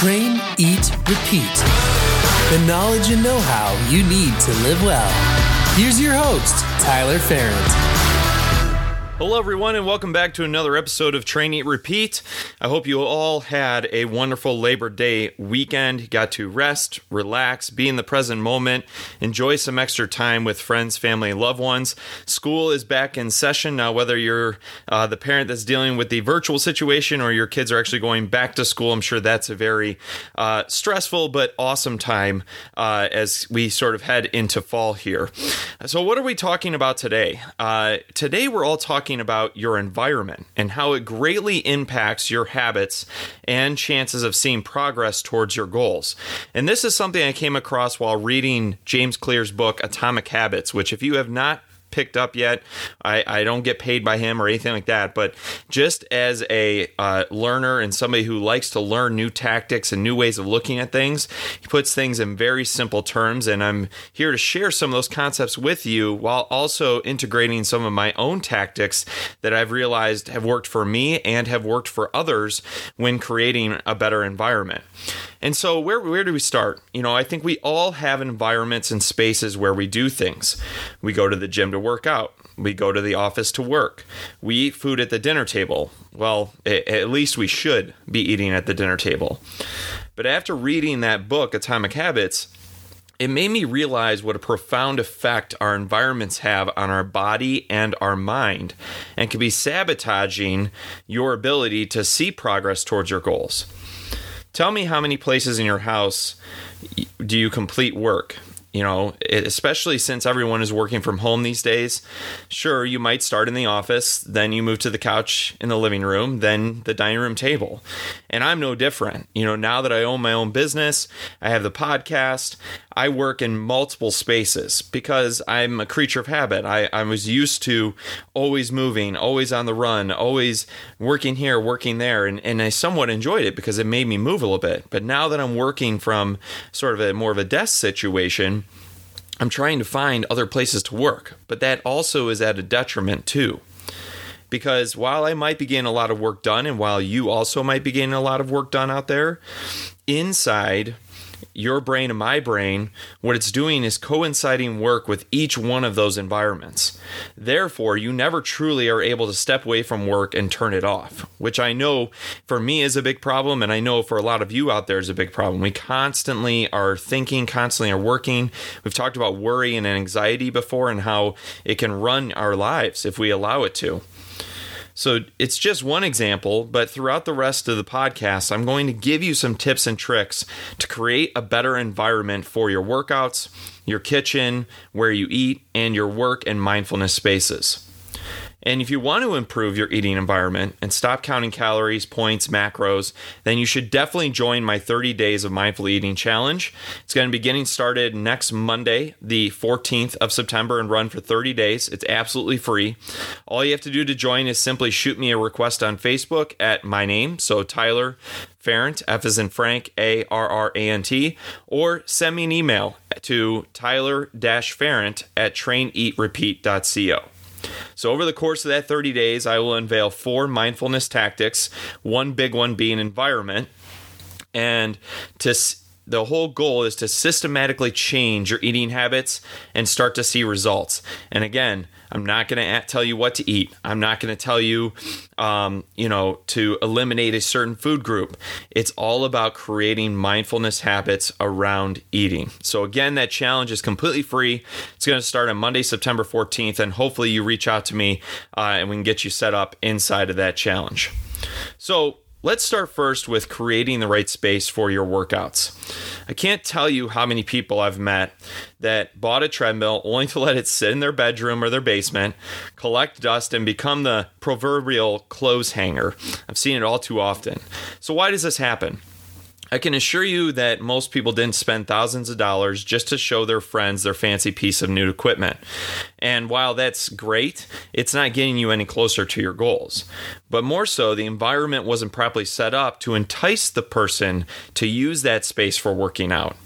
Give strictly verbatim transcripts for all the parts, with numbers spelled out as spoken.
Train, Eat, Repeat. The knowledge and know-how you need to live well. Here's your host, Tyler Ferrand. Hello, everyone, and welcome back to another episode of Train, Eat, Repeat. I hope you all had a wonderful Labor Day weekend, got to rest, relax, be in the present moment, enjoy some extra time with friends, family, and loved ones. School is back in session. Now, whether you're uh, the parent that's dealing with the virtual situation or your kids are actually going back to school, I'm sure that's a very uh, stressful but awesome time uh, as we sort of head into fall here. So what are we talking about today? Uh, today, we're all talking about your environment and how it greatly impacts your habits and chances of seeing progress towards your goals. And this is something I came across while reading James Clear's book, Atomic Habits, which if you have not picked up yet, I, I don't get paid by him or anything like that, but just as a uh, learner and somebody who likes to learn new tactics and new ways of looking at things, he puts things in very simple terms, and I'm here to share some of those concepts with you while also integrating some of my own tactics that I've realized have worked for me and have worked for others when creating a better environment. And so where where do we start? You know, I think we all have environments and spaces where we do things. We go to the gym to work out. We go to the office to work. We eat food at the dinner table. Well, at least we should be eating at the dinner table. But after reading that book, Atomic Habits, it made me realize what a profound effect our environments have on our body and our mind, and can be sabotaging your ability to see progress towards your goals. Tell me how many places in your house do you complete work? You know, especially since everyone is working from home these days. Sure, you might start in the office, then you move to the couch in the living room, then the dining room table. And I'm no different. You know, now that I own my own business, I have the podcast, I work in multiple spaces because I'm a creature of habit. I, I was used to always moving, always on the run, always working here, working there. And, and I somewhat enjoyed it because it made me move a little bit. But now that I'm working from sort of a more of a desk situation, I'm trying to find other places to work, but that also is at a detriment too. Because while I might be getting a lot of work done, and while you also might be getting a lot of work done out there, inside your brain and my brain, what it's doing is coinciding work with each one of those environments. Therefore, you never truly are able to step away from work and turn it off, which I know for me is a big problem, and I know for a lot of you out there is a big problem. We constantly are thinking, constantly are working. We've talked about worry and anxiety before and how it can run our lives if we allow it to. So it's just one example, but throughout the rest of the podcast, I'm going to give you some tips and tricks to create a better environment for your workouts, your kitchen, where you eat, and your work and mindfulness spaces. And if you want to improve your eating environment and stop counting calories, points, macros, then you should definitely join my thirty days of Mindful Eating Challenge. It's going to be getting started next Monday, the fourteenth of September, and run for thirty days. It's absolutely free. All you have to do to join is simply shoot me a request on Facebook at my name, so Tyler Ferrand, F as in Frank, A R R A N T, or send me an email to tyler-ferrand at train eat repeat dot co. So over the course of that thirty days, I will unveil four mindfulness tactics, one big one being environment. And to the whole goal is to systematically change your eating habits and start to see results. And again, I'm not going to tell you what to eat. I'm not going to tell you, um, you know, to eliminate a certain food group. It's all about creating mindfulness habits around eating. So again, that challenge is completely free. It's going to start on Monday, September fourteenth, and hopefully you reach out to me uh, and we can get you set up inside of that challenge. So let's start first with creating the right space for your workouts. I can't tell you how many people I've met that bought a treadmill only to let it sit in their bedroom or their basement, collect dust, and become the proverbial clothes hanger. I've seen it all too often. So why does this happen? I can assure you that most people didn't spend thousands of dollars just to show their friends their fancy piece of new equipment. And while that's great, it's not getting you any closer to your goals. But more so, the environment wasn't properly set up to entice the person to use that space for working out.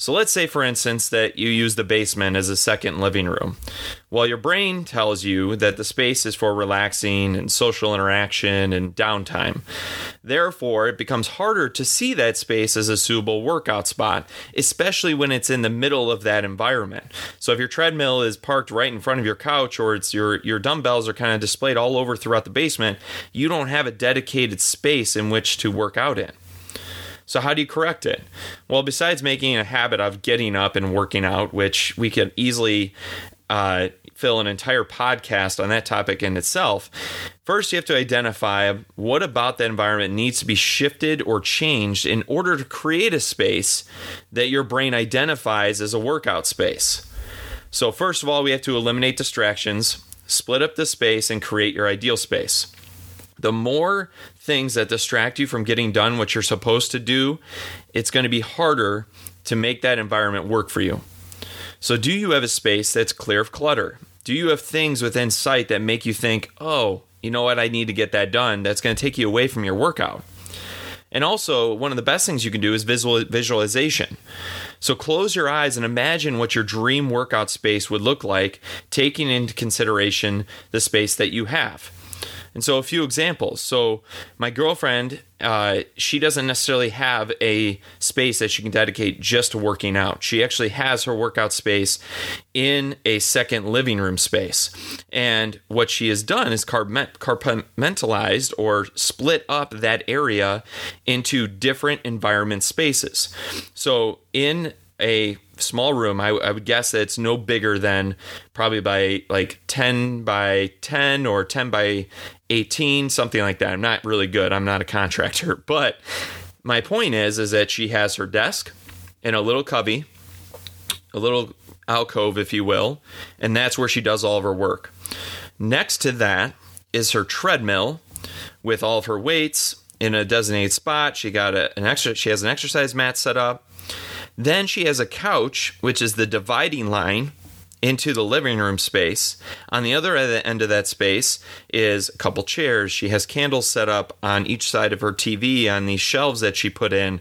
So let's say, for instance, that you use the basement as a second living room. Well, your brain tells you that the space is for relaxing and social interaction and downtime. Therefore, it becomes harder to see that space as a suitable workout spot, especially when it's in the middle of that environment. So if your treadmill is parked right in front of your couch, or it's your, your dumbbells are kind of displayed all over throughout the basement, you don't have a dedicated space in which to work out in. So how do you correct it? Well, besides making a habit of getting up and working out, which we could easily uh, fill an entire podcast on that topic in itself, first you have to identify what about the environment needs to be shifted or changed in order to create a space that your brain identifies as a workout space. So first of all, we have to eliminate distractions, split up the space, and create your ideal space. The more things that distract you from getting done what you're supposed to do, it's going to be harder to make that environment work for you. So do you have a space that's clear of clutter? Do you have things within sight that make you think, oh, you know what, I need to get that done? That's going to take you away from your workout. And also, one of the best things you can do is visual, visualization. So close your eyes and imagine what your dream workout space would look like, taking into consideration the space that you have. And so a few examples. So my girlfriend, uh, she doesn't necessarily have a space that she can dedicate just to working out. She actually has her workout space in a second living room space. And what she has done is compartmentalized or split up that area into different environment spaces. So in a small room, I, I would guess that it's no bigger than probably by like ten by ten or ten by eighteen, something like that. I'm not really good. I'm not a contractor. But my point is, is that she has her desk and a little cubby, a little alcove, if you will. And that's where she does all of her work. Next to that is her treadmill with all of her weights in a designated spot. She got a, an extra, she has an exercise mat set up. Then she has a couch, which is the dividing line into the living room space. On the other end of that space is a couple chairs. She has candles set up on each side of her T V on these shelves that she put in.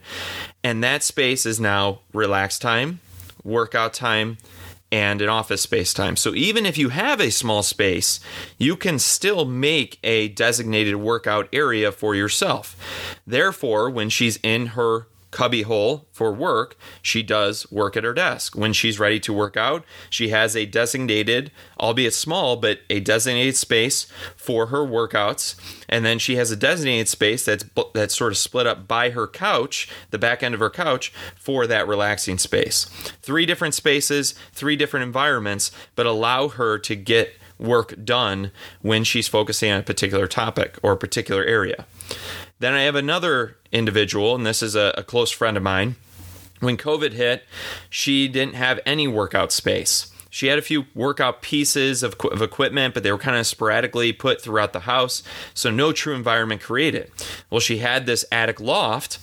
And that space is now relax time, workout time, and an office space time. So even if you have a small space, you can still make a designated workout area for yourself. Therefore, when she's in her cubbyhole for work, she does work at her desk. When she's ready to work out, she has a designated, albeit small, but a designated space for her workouts. And then she has a designated space that's that's sort of split up by her couch, the back end of her couch, for that relaxing space. Three different spaces, three different environments, but allow her to get work done when she's focusing on a particular topic or a particular area. Then I have another individual, and this is a, a close friend of mine. When COVID hit, she didn't have any workout space. She had a few workout pieces of, of equipment, but they were kind of sporadically put throughout the house, so no true environment created. Well, she had this attic loft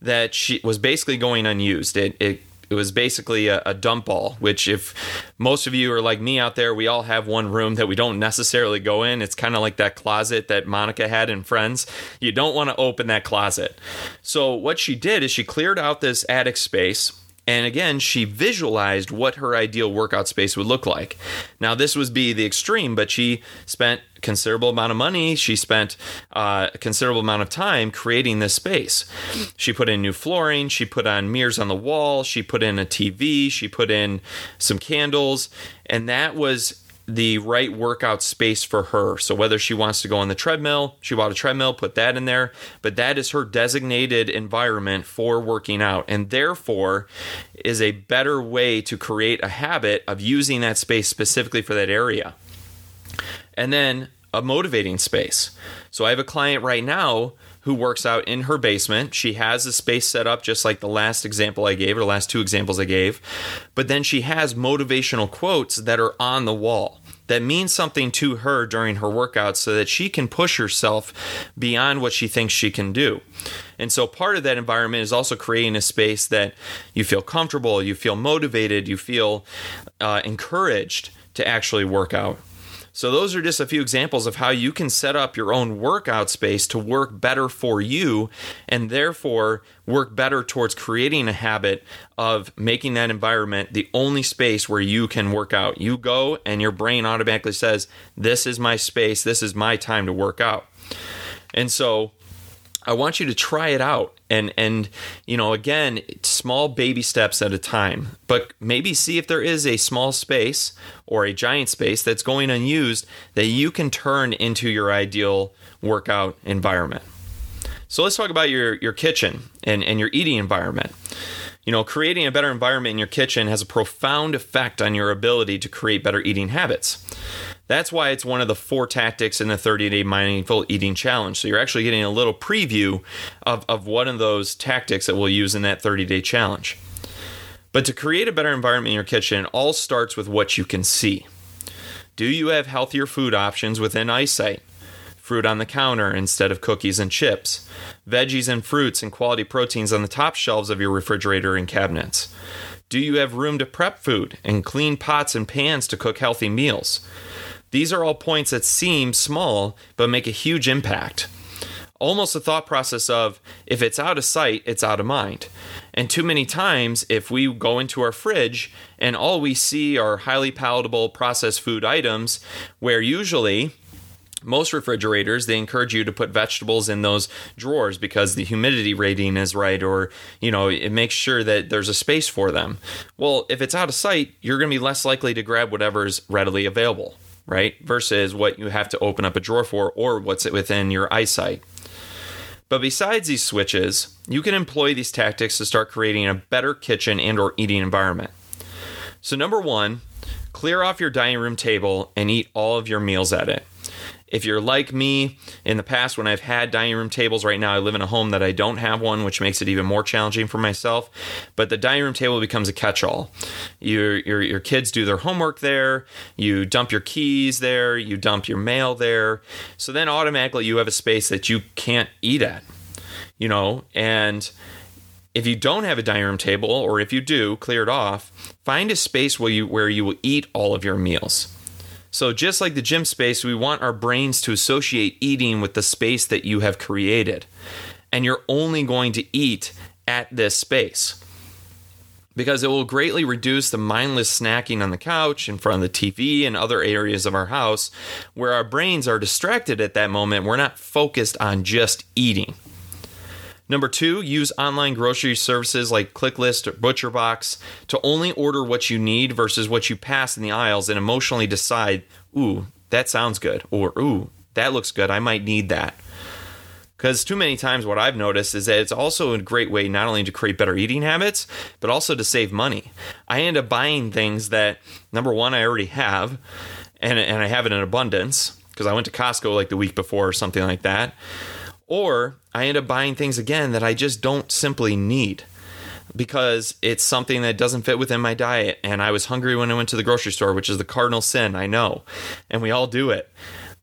that she was basically going unused. It, it It was basically a, a dump all, which if most of you are like me out there, we all have one room that we don't necessarily go in. It's kind of like that closet that Monica had in Friends. You don't want to open that closet. So what she did is she cleared out this attic space. And again, she visualized what her ideal workout space would look like. Now, this would be the extreme, but she spent a considerable amount of money. She spent uh, a considerable amount of time creating this space. She put in new flooring. She put on mirrors on the wall. She put in a T V. She put in some candles. And that was the right workout space for her. So whether she wants to go on the treadmill, she bought a treadmill, put that in there, but that is her designated environment for working out, and therefore is a better way to create a habit of using that space specifically for that area. And then a motivating space. So I have a client right now who works out in her basement. She has a space set up just like the last example I gave, or the last two examples I gave. But then she has motivational quotes that are on the wall that means something to her during her workouts so that she can push herself beyond what she thinks she can do. And so part of that environment is also creating a space that you feel comfortable, you feel motivated, you feel uh, encouraged to actually work out. So those are just a few examples of how you can set up your own workout space to work better for you and therefore work better towards creating a habit of making that environment the only space where you can work out. You go and your brain automatically says, this is my space, this is my time to work out. And so I want you to try it out and, and you know, again, small baby steps at a time, but maybe see if there is a small space or a giant space that's going unused that you can turn into your ideal workout environment. So let's talk about your, your kitchen and, and your eating environment. You know, creating a better environment in your kitchen has a profound effect on your ability to create better eating habits. That's why it's one of the four tactics in the thirty-day Mindful Eating Challenge. So you're actually getting a little preview of, of one of those tactics that we'll use in that thirty-day challenge. But to create a better environment in your kitchen, it all starts with what you can see. Do you have healthier food options within eyesight? Fruit on the counter instead of cookies and chips. Veggies and fruits and quality proteins on the top shelves of your refrigerator and cabinets. Do you have room to prep food and clean pots and pans to cook healthy meals? These are all points that seem small, but make a huge impact. Almost a thought process of, if it's out of sight, it's out of mind. And too many times, if we go into our fridge and all we see are highly palatable processed food items, where usually most refrigerators, they encourage you to put vegetables in those drawers because the humidity rating is right, or, you know, it makes sure that there's a space for them. Well, if it's out of sight, you're going to be less likely to grab whatever's readily available, right? Versus what you have to open up a drawer for or what's within your eyesight. But besides these switches, you can employ these tactics to start creating a better kitchen and or eating environment. So number one, clear off your dining room table and eat all of your meals at it. If you're like me, in the past when I've had dining room tables, right now I live in a home that I don't have one, which makes it even more challenging for myself, but the dining room table becomes a catch-all. Your, your, your kids do their homework there, you dump your keys there, you dump your mail there, so then automatically you have a space that you can't eat at, you know, and if you don't have a dining room table, or if you do, clear it off, find a space where you, where you will eat all of your meals. So just like the gym space, we want our brains to associate eating with the space that you have created. And you're only going to eat at this space because it will greatly reduce the mindless snacking on the couch, in front of the T V, and other areas of our house where our brains are distracted at that moment. We're not focused on just eating. Number two, use online grocery services like ClickList or ButcherBox to only order what you need versus what you pass in the aisles and emotionally decide, ooh, that sounds good, or ooh, that looks good, I might need that. Because too many times what I've noticed is that it's also a great way not only to create better eating habits, but also to save money. I end up buying things that, number one, I already have, and, and I have it in abundance, because I went to Costco like the week before or something like that. Or I end up buying things again that I just don't simply need because it's something that doesn't fit within my diet. And I was hungry when I went to the grocery store, which is the cardinal sin, I know. And we all do it.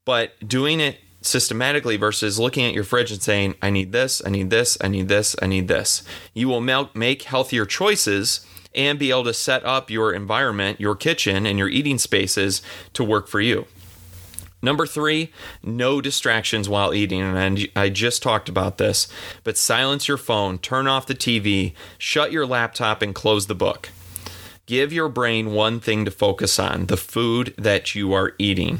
But doing it systematically versus looking at your fridge and saying, I need this, I need this, I need this, I need this. You will make healthier choices and be able to set up your environment, your kitchen, and your eating spaces to work for you. Number three, no distractions while eating, and I just talked about this, but silence your phone, turn off the T V, shut your laptop, and close the book. Give your brain one thing to focus on, the food that you are eating.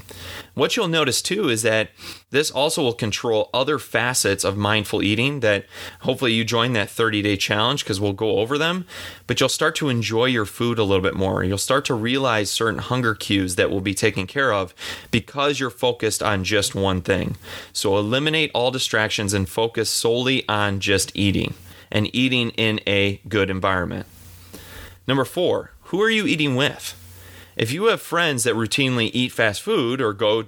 What you'll notice too is that this also will control other facets of mindful eating that hopefully you join that thirty-day challenge because we'll go over them, but you'll start to enjoy your food a little bit more. You'll start to realize certain hunger cues that will be taken care of because you're focused on just one thing. So eliminate all distractions and focus solely on just eating and eating in a good environment. Number four, who are you eating with? If you have friends that routinely eat fast food or go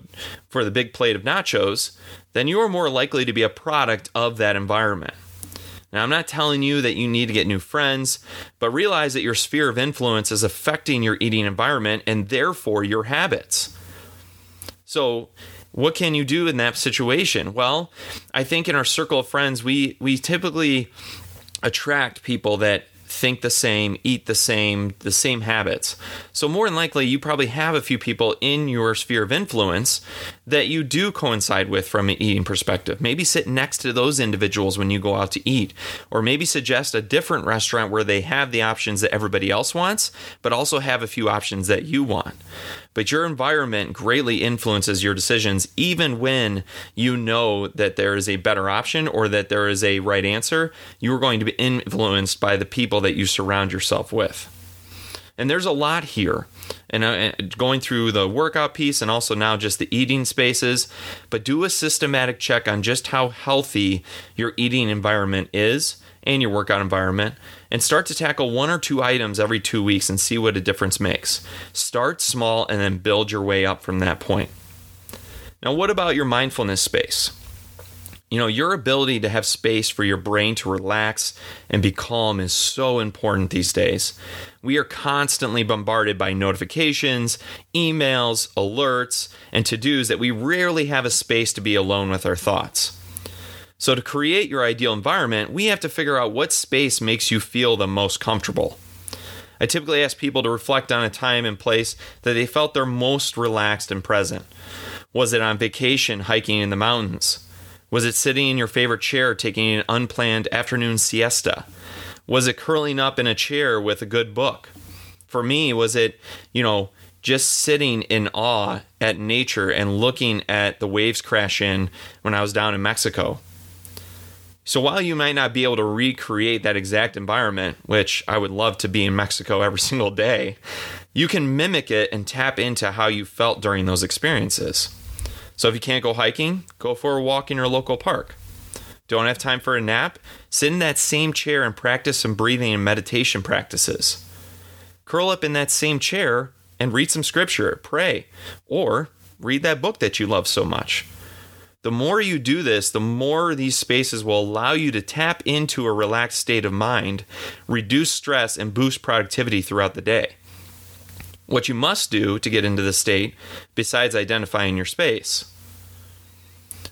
for the big plate of nachos, then you are more likely to be a product of that environment. Now, I'm not telling you that you need to get new friends, but realize that your sphere of influence is affecting your eating environment and therefore your habits. So what can you do in that situation? Well, I think in our circle of friends, we, we typically attract people that think the same, eat the same, the same habits. So more than likely, you probably have a few people in your sphere of influence that you do coincide with from an eating perspective. Maybe sit next to those individuals when you go out to eat, or maybe suggest a different restaurant where they have the options that everybody else wants, but also have a few options that you want. But your environment greatly influences your decisions, even when you know that there is a better option or that there is a right answer. You are going to be influenced by the people that you surround yourself with. And there's a lot here. And going through the workout piece and also now just the eating spaces. But do a systematic check on just how healthy your eating environment is and your workout environment, and start to tackle one or two items every two weeks and see what a difference makes. Start small and then build your way up from that point. Now, what about your mindfulness space? You know, your ability to have space for your brain to relax and be calm is so important these days. We are constantly bombarded by notifications, emails, alerts, and to-dos that we rarely have a space to be alone with our thoughts. So to create your ideal environment, we have to figure out what space makes you feel the most comfortable. I typically ask people to reflect on a time and place that they felt their most relaxed and present. Was it on vacation, hiking in the mountains? Was it sitting in your favorite chair, taking an unplanned afternoon siesta? Was it curling up in a chair with a good book? For me, was it, you know, just sitting in awe at nature and looking at the waves crash in when I was down in Mexico? So while you might not be able to recreate that exact environment, which I would love to be in Mexico every single day, you can mimic it and tap into how you felt during those experiences. So if you can't go hiking, go for a walk in your local park. Don't have time for a nap? Sit in that same chair and practice some breathing and meditation practices. Curl up in that same chair and read some scripture, pray, or read that book that you love so much. The more you do this, the more these spaces will allow you to tap into a relaxed state of mind, reduce stress, and boost productivity throughout the day. What you must do to get into this state, besides identifying your space.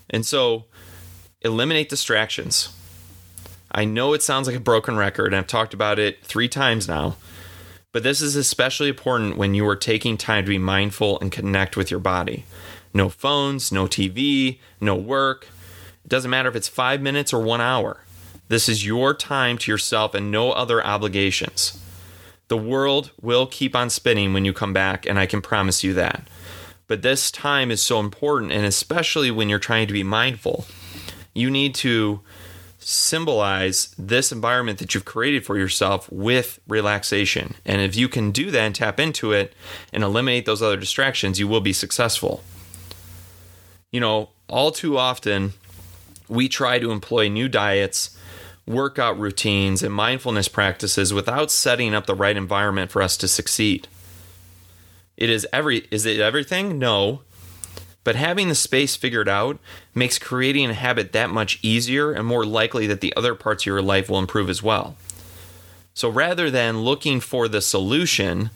And so, eliminate distractions. I know it sounds like a broken record, and I've talked about it three times now, but this is especially important when you are taking time to be mindful and connect with your body. No phones, no T V, no work. It doesn't matter if it's five minutes or one hour. This is your time to yourself and no other obligations. The world will keep on spinning when you come back, and I can promise you that. But this time is so important, and especially when you're trying to be mindful. You need to symbolize this environment that you've created for yourself with relaxation. And if you can do that and tap into it and eliminate those other distractions, you will be successful. You know, all too often, we try to employ new diets, workout routines, and mindfulness practices without setting up the right environment for us to succeed. It is every, is it everything? No. But having the space figured out makes creating a habit that much easier and more likely that the other parts of your life will improve as well. So rather than looking for the solution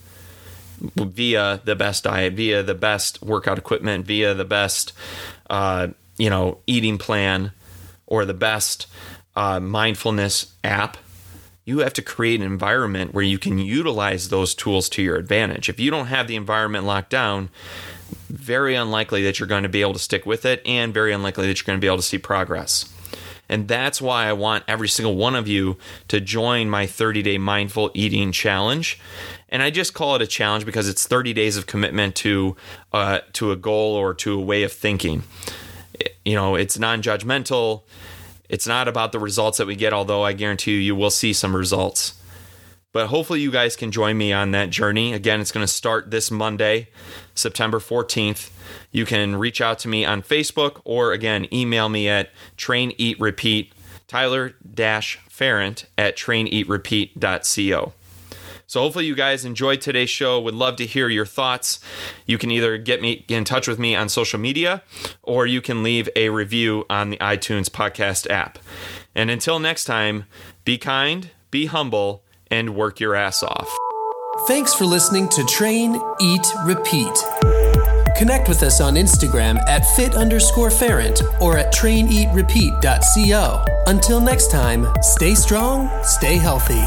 via the best diet, via the best workout equipment, via the best, uh, you know, eating plan, or the best uh, mindfulness app, you have to create an environment where you can utilize those tools to your advantage. If you don't have the environment locked down, very unlikely that you're going to be able to stick with it, and very unlikely that you're going to be able to see progress. And that's why I want every single one of you to join my thirty-day mindful eating challenge. And I just call it a challenge because it's thirty days of commitment to uh, to a goal or to a way of thinking. You know, it's non-judgmental. It's not about the results that we get, although I guarantee you, you will see some results. But hopefully you guys can join me on that journey. Again, it's going to start this Monday, September fourteenth. You can reach out to me on Facebook, or again, email me at traineatrepeat, Tyler-Ferrand at train eat repeat dot co. So hopefully you guys enjoyed today's show. Would love to hear your thoughts. You can either get me get in touch with me on social media, or you can leave a review on the iTunes podcast app. And until next time, be kind, be humble, and work your ass off. Thanks for listening to Train, Eat, Repeat. Connect with us on Instagram at fit underscore Ferrand or at train eat repeat dot co. Until next time, stay strong, stay healthy.